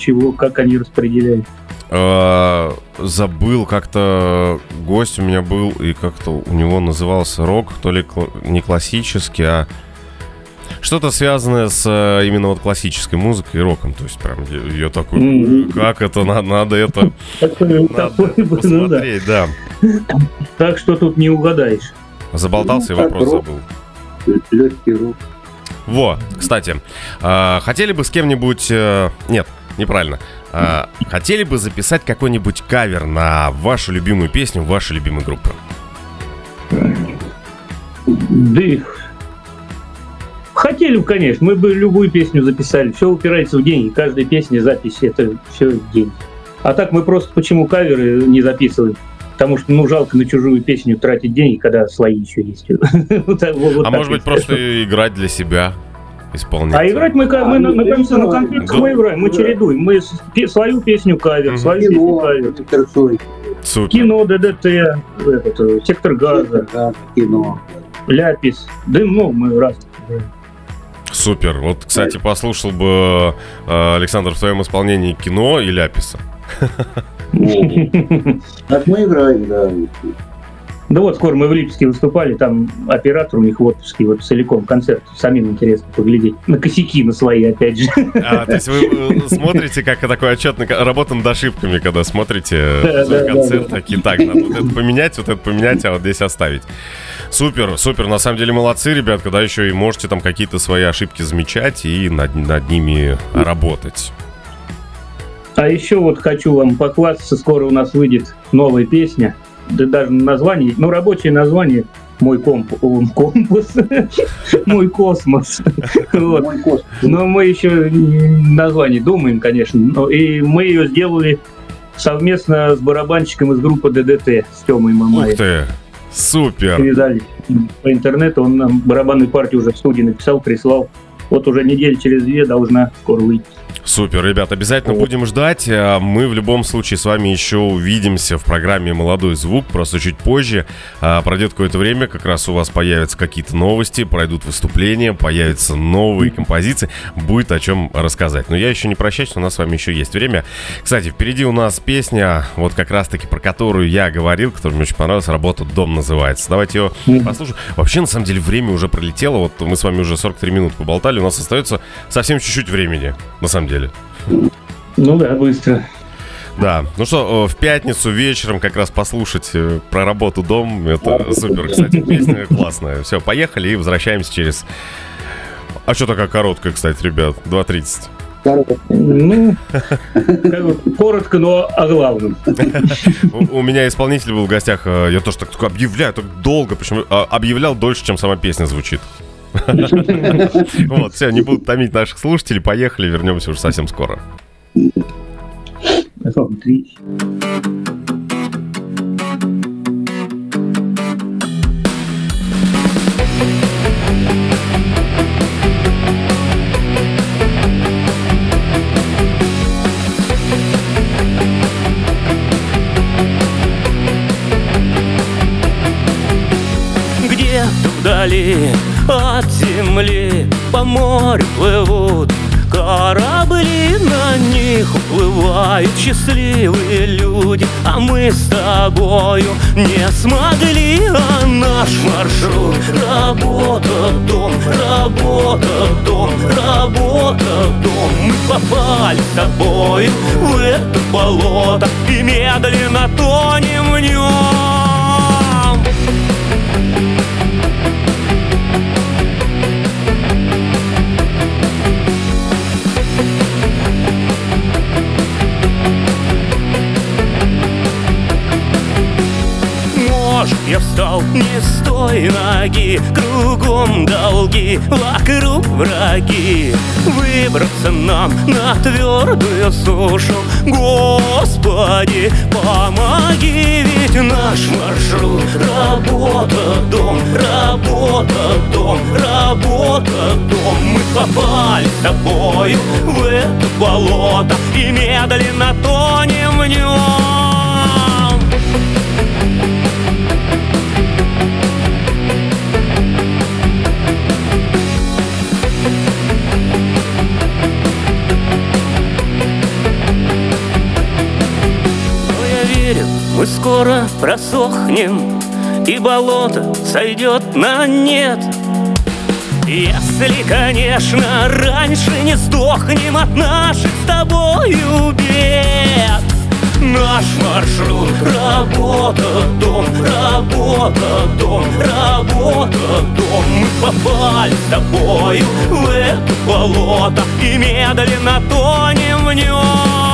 они распределяют. Забыл, как-то гость у меня был, и как-то у него назывался рок, то ли не классический, а что-то связанное с именно вот классической музыкой и роком. То есть прям я такой, как это, надо это посмотреть, да. Так что тут не угадаешь. Заболтался и вопрос забыл. Легкий рок. Кстати, хотели бы с кем-нибудь... Нет, неправильно. Хотели бы записать какой-нибудь кавер на вашу любимую песню, вашей любимой группы? Хотели бы, конечно, мы бы любую песню записали. Все упирается в деньги, каждая песня, запись, это все деньги. А так мы просто почему каверы не записываем? Потому что, жалко на чужую песню тратить деньги, когда свои еще есть. А может быть, просто играть для себя, исполнять? А играть мы на концертах мы играем, мы чередуем. Мы свою песню кавер, свою песню кавер. Кино, ДДТ, Сектор Газа, Кино, Ляпис Дым, мы разные. Супер. Вот, кстати, послушал бы, Александр, в своем исполнении Кино и Ляписа. Так мы играем, да. Да вот, скоро мы в Липецке выступали, там оператор у них в отпуске, вот целиком концерт, самим интересно поглядеть. На косяки на свои, опять же. То есть вы смотрите, как такой отчет, работа над ошибками, когда смотрите концерт, такие, так, надо вот это поменять, а вот здесь оставить. Супер, на самом деле молодцы, ребят, когда еще и можете там какие-то свои ошибки замечать и над ними работать. А еще вот хочу вам похвастаться, скоро у нас выйдет новая песня, да даже название, рабочее название «Мой космос». Но мы еще название думаем, конечно, и мы ее сделали совместно с барабанщиком из группы ДДТ, с Темой Мамаев. Ух ты, супер! Передали по интернету, он нам барабанную партию уже в студии написал, прислал. Вот уже недели через две должна скоро выйти. Супер, ребят, обязательно будем ждать. Мы в любом случае с вами еще увидимся в программе «Молодой звук». Просто чуть позже, пройдет какое-то время, как раз у вас появятся какие-то новости, пройдут выступления, появятся новые композиции. Будет о чем рассказать. Но я еще не прощаюсь, у нас с вами еще есть время. Кстати, впереди у нас песня, вот как раз-таки про которую я говорил, которая мне очень понравилась, «Работа дом» называется. Давайте ее послушаем. Вообще, на самом деле, время уже пролетело. Вот мы с вами уже 43 минут поболтали. У нас остается совсем чуть-чуть времени, на самом деле. Быстро. Да, в пятницу вечером как раз послушать про «Работу дом». Это супер, кстати, песня классная. Все, поехали и возвращаемся через... А что такая короткая, кстати, ребят? 2:30. Коротко, но о главном. У меня исполнитель был в гостях. Я тоже так объявляю, так долго. Причем объявлял дольше, чем сама песня звучит. Все, не буду томить наших слушателей. Поехали, вернемся уже совсем скоро. вдали от земли по морю плывут корабли, на них уплывают счастливые люди, а мы с тобою не смогли. А наш маршрут — работа, дом, работа, дом, работа, дом. Мы попали с тобою в это болото и медленно тонем в нем. Я встал не с той ноги, кругом долги, вокруг враги. Выбраться нам на твердую сушу, Господи, помоги. Ведь наш маршрут — работа, дом, работа, дом, работа, дом. Мы попали с тобою в это болото и медленно тонем в нем. Мы скоро просохнем, и болото сойдет на нет, если, конечно, раньше не сдохнем от наших с тобою бед. Наш маршрут — работа, дом, работа, дом, работа, дом. Мы попали с тобою в это болото и медленно тонем в нем.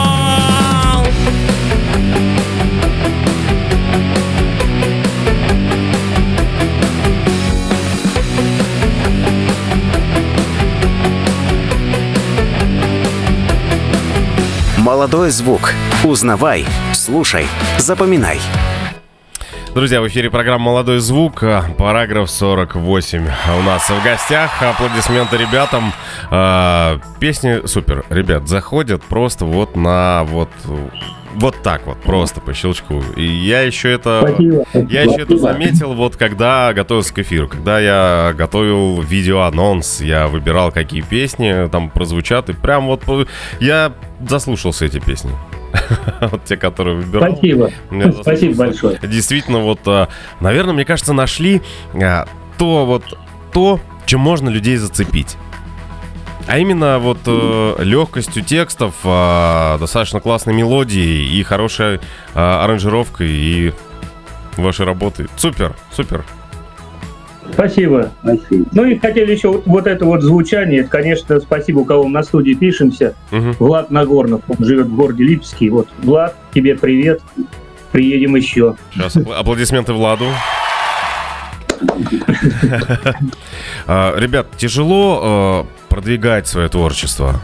Молодой звук. Узнавай, слушай, запоминай. Друзья, в эфире программа «Молодой звук», параграф 48. У нас в гостях. Аплодисменты ребятам. Песни супер. Ребят, заходят просто вот на вот... Вот так вот, просто по щелчку. И я еще это, Спасибо. Заметил, вот когда готовился к эфиру. Когда я готовил видеоанонс, я выбирал, какие песни там прозвучат. И прям вот я заслушался эти песни. Вот те, которые выбирал. Спасибо. Спасибо большое. Действительно, вот, наверное, мне кажется, нашли то, чем можно людей зацепить. А именно вот легкостью текстов, достаточно классной мелодией и хорошей аранжировкой и вашей работы. Супер, супер. Спасибо. Спасибо. Ну и хотели еще вот это вот звучание. Это, конечно, спасибо, у кого мы на студии пишемся. Угу. Влад Нагорнов, он живет в городе Липецке. Вот, Влад, тебе привет. Приедем еще. Сейчас аплодисменты Владу. Ребят, тяжело продвигать свое творчество?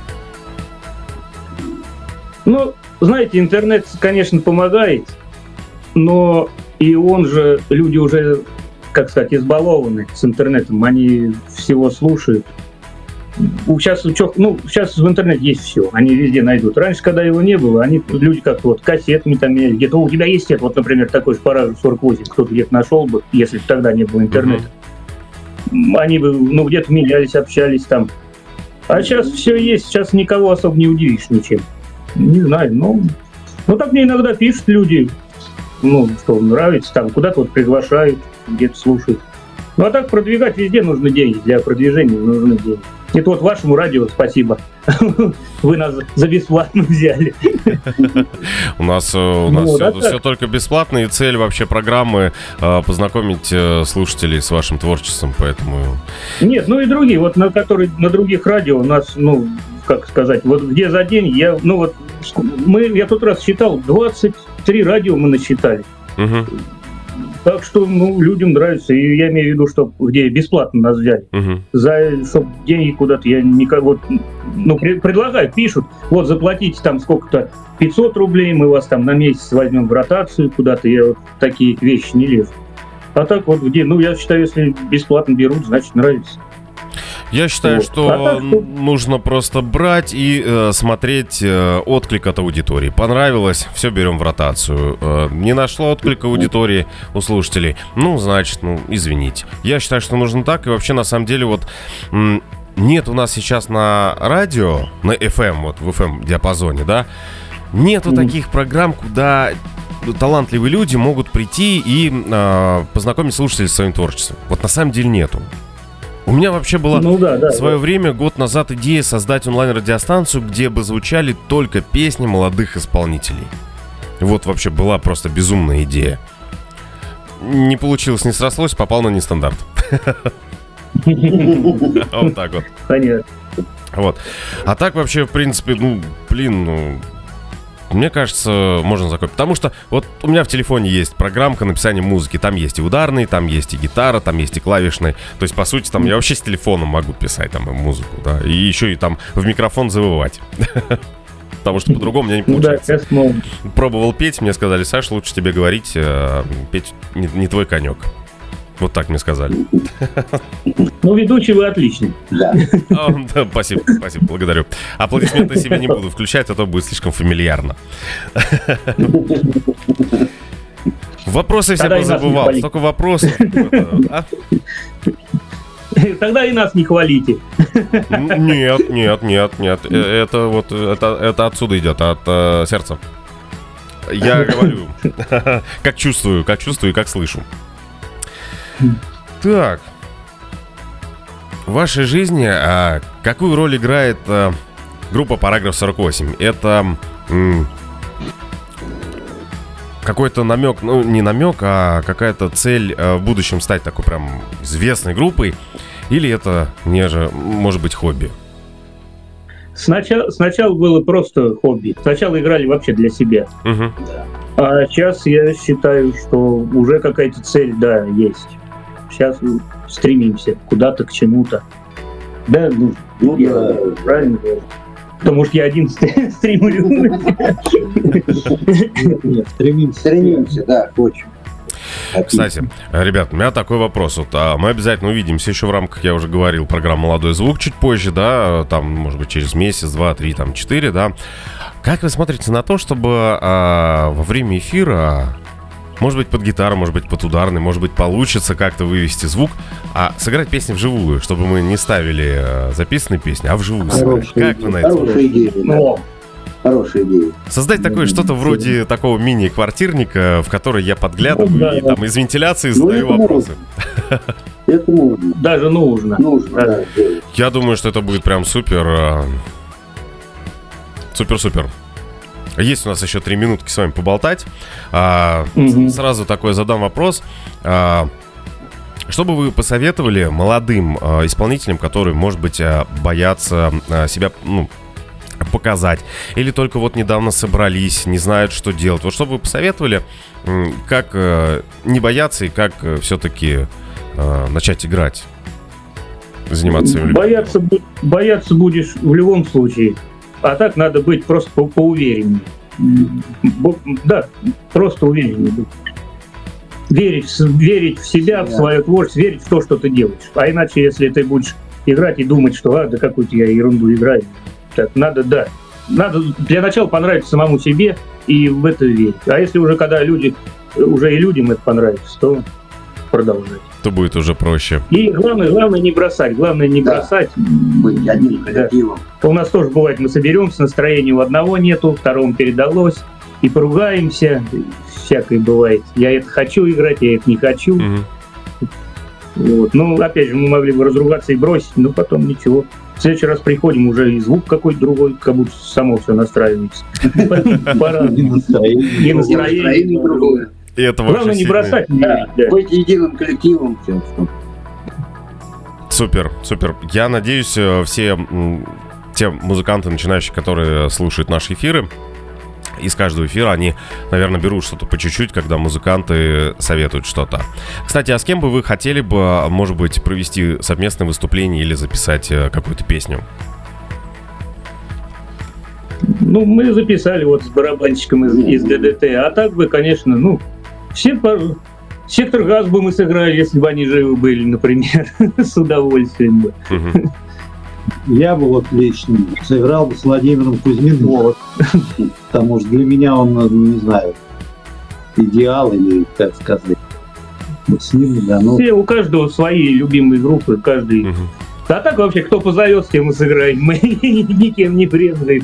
Ну, знаете, интернет, конечно, помогает, но и он же, люди уже, как сказать, избалованы с интернетом, они всего слушают. Сейчас в интернете есть все, они везде найдут. Раньше, когда его не было, люди как-то вот кассетами там меняли, где-то у тебя есть это, вот, например, такой же параграф 48, кто-то где-то нашел бы, если бы тогда не было интернета. Mm-hmm. Они бы, где-то менялись, общались там. А сейчас все есть, сейчас никого особо не удивишь ничем. Не знаю, ну так мне иногда пишут люди, что нравится, там куда-то вот приглашают, где-то слушают. Ну а так продвигать везде нужны деньги, для продвижения нужны деньги. Это вот вашему радио спасибо. Вы нас за бесплатно взяли. У нас все только бесплатно, и цель вообще программы познакомить слушателей с вашим творчеством, поэтому... Нет, и другие, вот на других радио у нас, как сказать, вот где за деньги, я тот раз считал, 23 радио мы насчитали. Так что, людям нравится, и я имею в виду, что где бесплатно нас взяли, чтобы деньги куда-то я никак предлагаю, пишут, вот заплатите там сколько-то, 500 рублей, мы вас там на месяц возьмем в ротацию куда-то, я вот такие вещи не лезу. А так вот где, я считаю, если бесплатно берут, значит нравится. Я считаю, что нужно просто брать и смотреть отклик от аудитории. Понравилось, все берем в ротацию. Не нашло отклика аудитории у слушателей. Ну, значит, извините. Я считаю, что нужно так. И вообще, на самом деле, вот нет у нас сейчас на радио, на FM, вот в FM-диапазоне, да, нету таких программ, куда талантливые люди могут прийти и познакомить слушателей с своим творчеством. Вот на самом деле нету. У меня вообще была время, год назад, идея создать онлайн-радиостанцию, где бы звучали только песни молодых исполнителей. Вот вообще была просто безумная идея. Не получилось, не срослось, попал на Нестандарт. Вот так вот. Понятно. Вот. А так вообще, в принципе, мне кажется, можно закончить. Потому что вот у меня в телефоне есть программка написания музыки. Там есть и ударные, там есть и гитара, там есть и клавишные. То есть, по сути, там я вообще с телефоном могу писать там музыку, да. И еще и там в микрофон завывать. Потому что по-другому у меня не получается. Пробовал петь, мне сказали: Саш, лучше тебе говорить, петь не твой конек. Вот так мне сказали. Ну, ведущий вы отличный. Да. Спасибо, спасибо, благодарю. Аплодисменты себе не буду включать, а то будет слишком фамильярно. Вопросы все позабывал, столько вопросов. Тогда и нас не хвалите. Нет. Это отсюда идет, от сердца. Я говорю, как чувствую и как слышу. Так, в вашей жизни какую роль играет группа «Параграф 48»? Это какой-то намек, не намек, а какая-то цель в будущем стать такой прям известной группой? Или это, может быть, хобби? Сначала было просто хобби. Сначала играли вообще для себя. Угу. А сейчас я считаю, что уже какая-то цель, да, есть. Сейчас стремимся куда-то, к чему-то. Да, правильно говорю. Потому что я один стремлю. Нет, стремимся, да, очень. Кстати, ребят, у меня такой вопрос. Вот, мы обязательно увидимся еще в рамках, я уже говорил, программы «Молодой звук» чуть позже, да, там, может быть, через месяц, два, три, там, четыре, да. Как вы смотрите на то, чтобы во время эфира, может быть, под гитару, может быть, под ударный, может быть, получится как-то вывести звук, а сыграть песни вживую, чтобы мы не ставили записанные песни, а вживую сыграть? Как вы на это смотрите? Хорошая идея. Создать такое что-то вроде такого мини-квартирника, в который я подглядываю и там из вентиляции задаю вопросы. Это нужно. Даже нужно. Я думаю, что это будет прям супер. Супер-супер. Есть у нас еще 3 минутки с вами поболтать. Сразу такой задам вопрос. Что бы вы посоветовали молодым исполнителям, которые, может быть, боятся себя, показать, или только вот недавно собрались, не знают, что делать? Вот что бы вы посоветовали, как не бояться и как все-таки начать играть, заниматься своим любимым? Бояться будешь в любом случае, а так надо быть просто поувереннее. Да, просто увереннее быть. Верить в себя, в свое творчество, верить в то, что ты делаешь. А иначе, если ты будешь играть и думать, что какую-то я ерунду играю. Так, надо для начала понравиться самому себе и в это верить. А если уже когда людям это понравится, то продолжать. То будет уже проще. И главное не бросать. Быть одним коллективом. Да. У нас тоже бывает, мы соберемся, настроения у одного нету, второму передалось, и поругаемся, всякое бывает. Я это хочу играть, я это не хочу. Угу. Вот. Опять же, мы могли бы разругаться и бросить, но потом ничего. В следующий раз приходим, уже и звук какой-то другой, как будто само все настраивается. И настроение другое. Главное не бросать. Быть единым коллективом. Супер, супер. Я надеюсь, все те музыканты, начинающие, которые слушают наши эфиры, из каждого эфира они, наверное, берут что-то по чуть-чуть, когда музыканты советуют что-то. Кстати, а с кем бы вы хотели бы, может быть, провести совместное выступление или записать какую-то песню? Мы записали вот с барабанщиком из ДДТ, а так бы, конечно, все Сектор Газа бы мы сыграли, если бы они живы были, например, с удовольствием бы. Я бы вот лично сыграл бы с Владимиром Кузнецовым, потому что для меня он, не знаю, идеал или, так сказать, вот с ним, да, ну... Все, у каждого свои любимые группы, каждый... А так вообще, кто позовет, с кем мы сыграем, мы никем не вредны.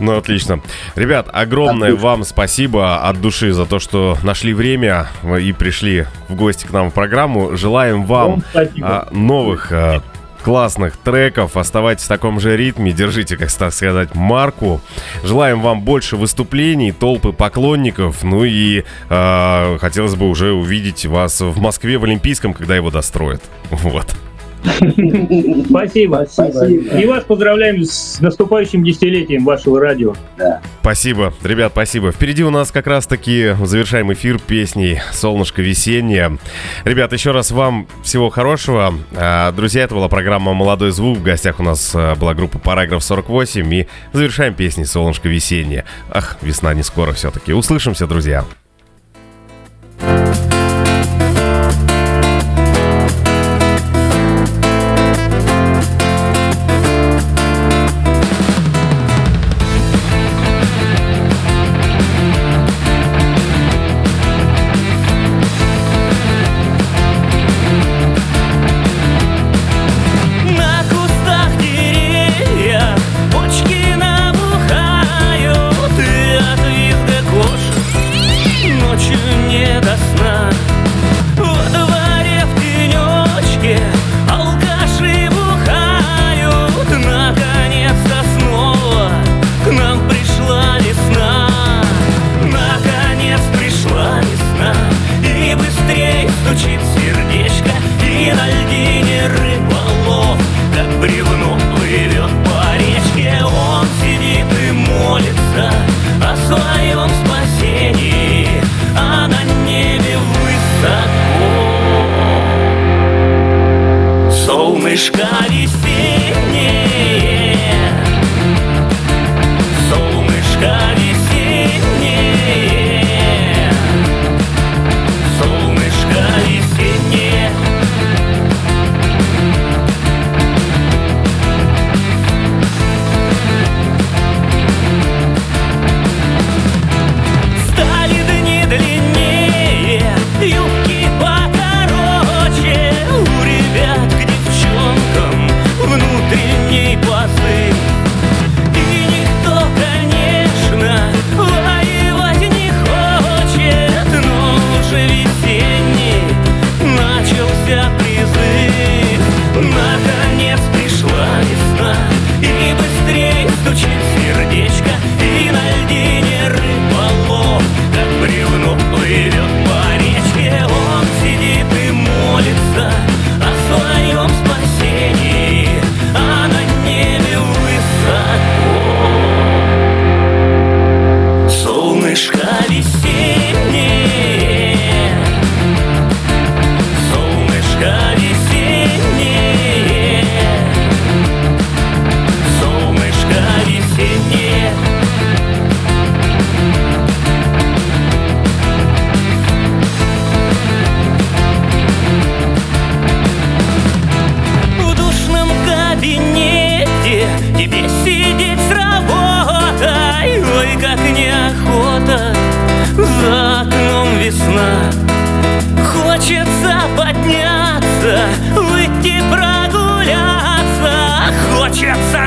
Ну, отлично. Ребят, огромное вам спасибо от души за то, что нашли время и пришли в гости к нам в программу. Желаем вам новых классных треков. Оставайтесь в таком же ритме, держите, как сказать, марку. Желаем вам больше выступлений, толпы поклонников. Ну и хотелось бы уже увидеть вас в Москве в Олимпийском, когда его достроят. Вот. Спасибо. И вас поздравляем с наступающим десятилетием вашего радио. Спасибо, ребят, спасибо. Впереди у нас как раз-таки завершаем эфир песней «Солнышко весеннее». Ребят, еще раз вам всего хорошего. Друзья, это была программа «Молодой звук». В гостях у нас была группа «Параграф 48». И завершаем песней «Солнышко весеннее». Ах, весна не скоро все-таки. Услышимся, друзья.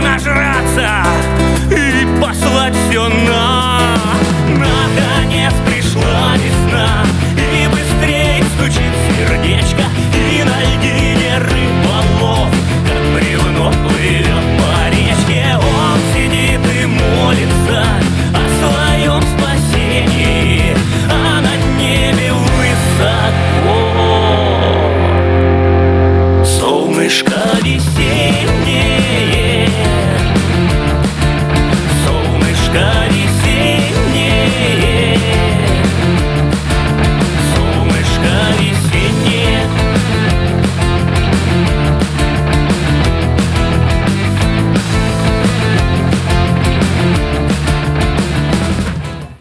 Нажраться и послать все на